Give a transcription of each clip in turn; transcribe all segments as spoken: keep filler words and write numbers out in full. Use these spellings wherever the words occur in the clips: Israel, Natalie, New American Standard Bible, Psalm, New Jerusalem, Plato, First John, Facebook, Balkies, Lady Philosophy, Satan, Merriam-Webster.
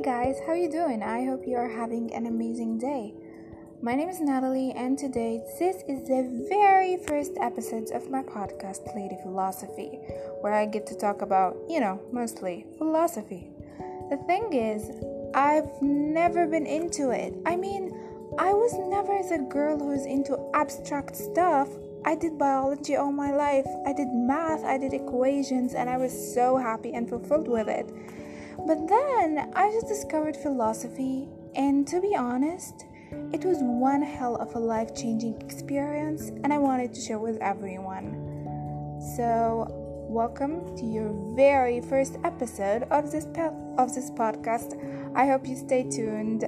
Hey guys, how you doing? I hope you are having an amazing day. My name is Natalie, and today this is the very first episode of my podcast, Lady Philosophy, where I get to talk about, you know, mostly philosophy. The thing is, I've never been into it. I mean, I was never the girl who's into abstract stuff. I did biology all my life. I did math, I did equations, and I was so happy and fulfilled with it. But then I just discovered philosophy, and to be honest, it was one hell of a life-changing experience, and I wanted to share with everyone. So, welcome to your very first episode of this pe- of this podcast. I hope you stay tuned.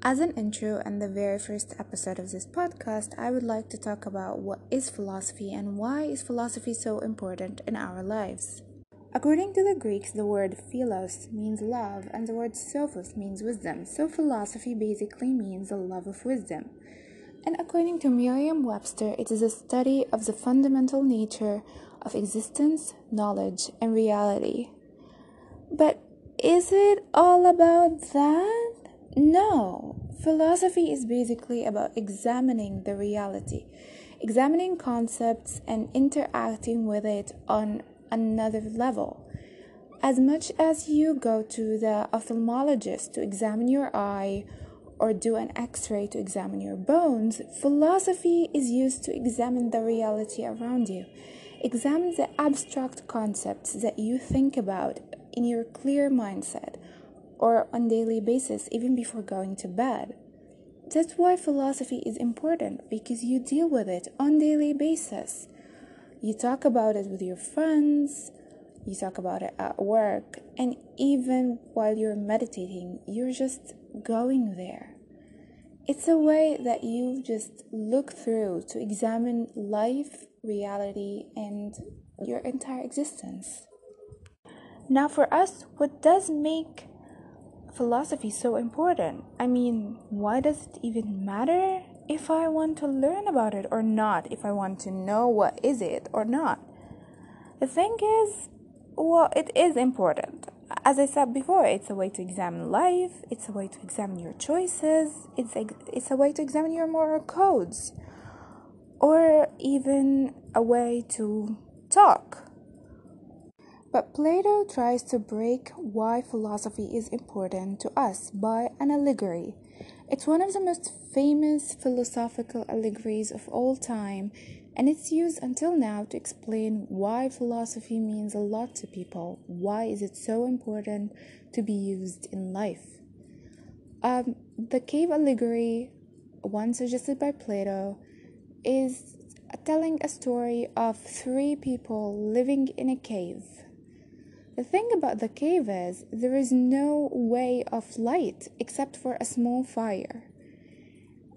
As an intro and the very first episode of this podcast, I would like to talk about what is philosophy and why is philosophy so important in our lives. According to the Greeks, the word philos means love and the word sophos means wisdom, so philosophy basically means the love of wisdom. And according to Merriam-Webster, it is a study of the fundamental nature of existence, knowledge, and reality. But is it all about that? No, philosophy is basically about examining the reality, examining concepts and interacting with it on another level. As much as you go to the ophthalmologist to examine your eye or do an x-ray to examine your bones, philosophy is used to examine the reality around you, examine the abstract concepts that you think about in your clear mindset, or on daily basis, even before going to bed. That's why philosophy is important, because you deal with it on daily basis. You talk about it with your friends, you talk about it at work, and even while you're meditating, you're just going there. It's a way that you just look through to examine life, reality, and your entire existence. Now for us, what does make philosophy so important? I mean, why does it even matter if I want to learn about it or not, if I want to know what is it or not? The thing is, well, it is important. As I said before, it's a way to examine life, it's a way to examine your choices, it's a, it's a way to examine your moral codes, or even a way to talk. But Plato tries to break why philosophy is important to us by an allegory. It's one of the most famous philosophical allegories of all time, and it's used until now to explain why philosophy means a lot to people. Why is it so important to be used in life? Um, the cave allegory, one suggested by Plato, is telling a story of three people living in a cave. The thing about the cave is, there is no way of light except for a small fire.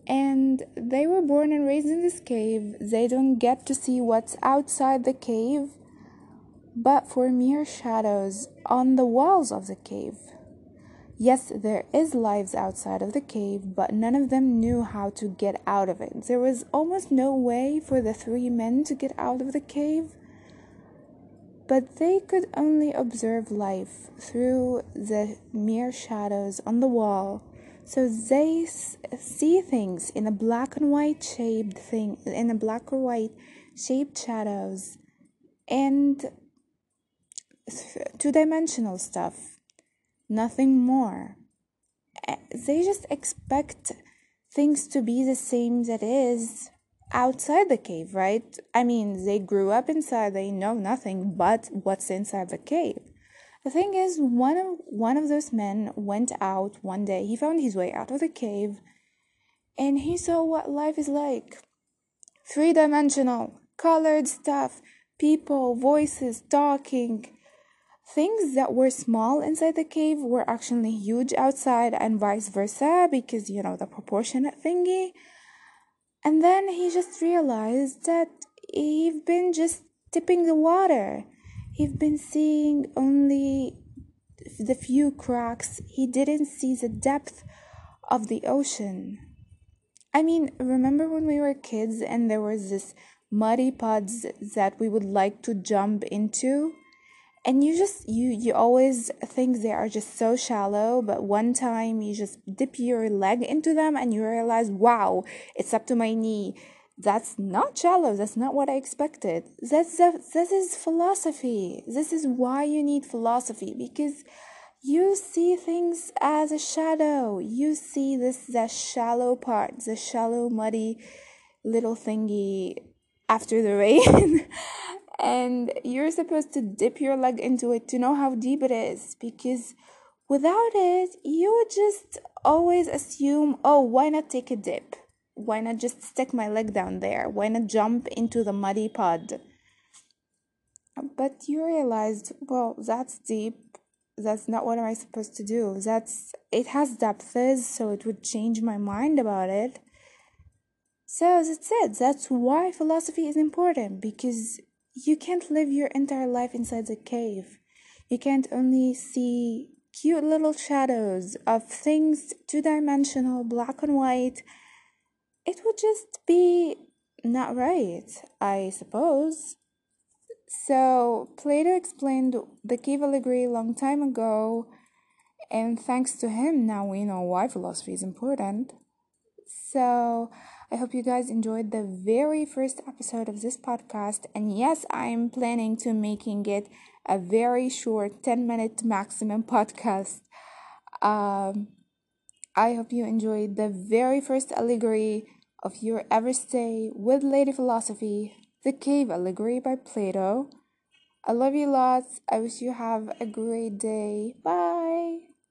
And they were born and raised in this cave. They don't get to see what's outside the cave, but for mere shadows on the walls of the cave. Yes, there is lives outside of the cave, but none of them knew how to get out of it. There was almost no way for the three men to get out of the cave, but they could only observe life through the mere shadows on the wall. So they s- see things in a black and white shaped thing, in a black or white shaped shadows, and th- two-dimensional stuff, nothing more. They just expect things to be the same that is outside the cave, right? I mean, they grew up inside, they know nothing but what's inside the cave. The thing is, one of one of those men went out one day. He found his way out of the cave, and he saw what life is like. Three-dimensional, colored stuff, people, voices, talking. Things that were small inside the cave were actually huge outside, and vice versa, because, you know, the proportionate thingy. And then he just realized that he'd been just tipping the water. He'd been seeing only the few cracks. He didn't see the depth of the ocean. I mean, remember when we were kids and there was this muddy pods that we would like to jump into? And you just, you, you always think they are just so shallow, but one time you just dip your leg into them and you realize, wow, it's up to my knee. That's not shallow. That's not what I expected. That's, this is philosophy. This is why you need philosophy, because you see things as a shadow. You see this, the shallow part, the shallow, muddy little thingy after the rain. And you're supposed to dip your leg into it to know how deep it is, because without it, you would just always assume, oh, why not take a dip? Why not just stick my leg down there? Why not jump into the muddy pod? But you realized, well, that's deep. That's not what am I supposed to do. That's, it has depths, so it would change my mind about it. So that's it. That's why philosophy is important, because you can't live your entire life inside the cave. You can't only see cute little shadows of things, two-dimensional, black and white. It would just be not right, I suppose. So Plato explained the cave allegory a long time ago, and thanks to him, now we know why philosophy is important. So I hope you guys enjoyed the very first episode of this podcast. And yes, I'm planning to making it a very short ten minute maximum podcast. Um, I hope you enjoyed the very first allegory of your ever stay with Lady Philosophy, The Cave Allegory by Plato. I love you lots. I wish you have a great day. Bye.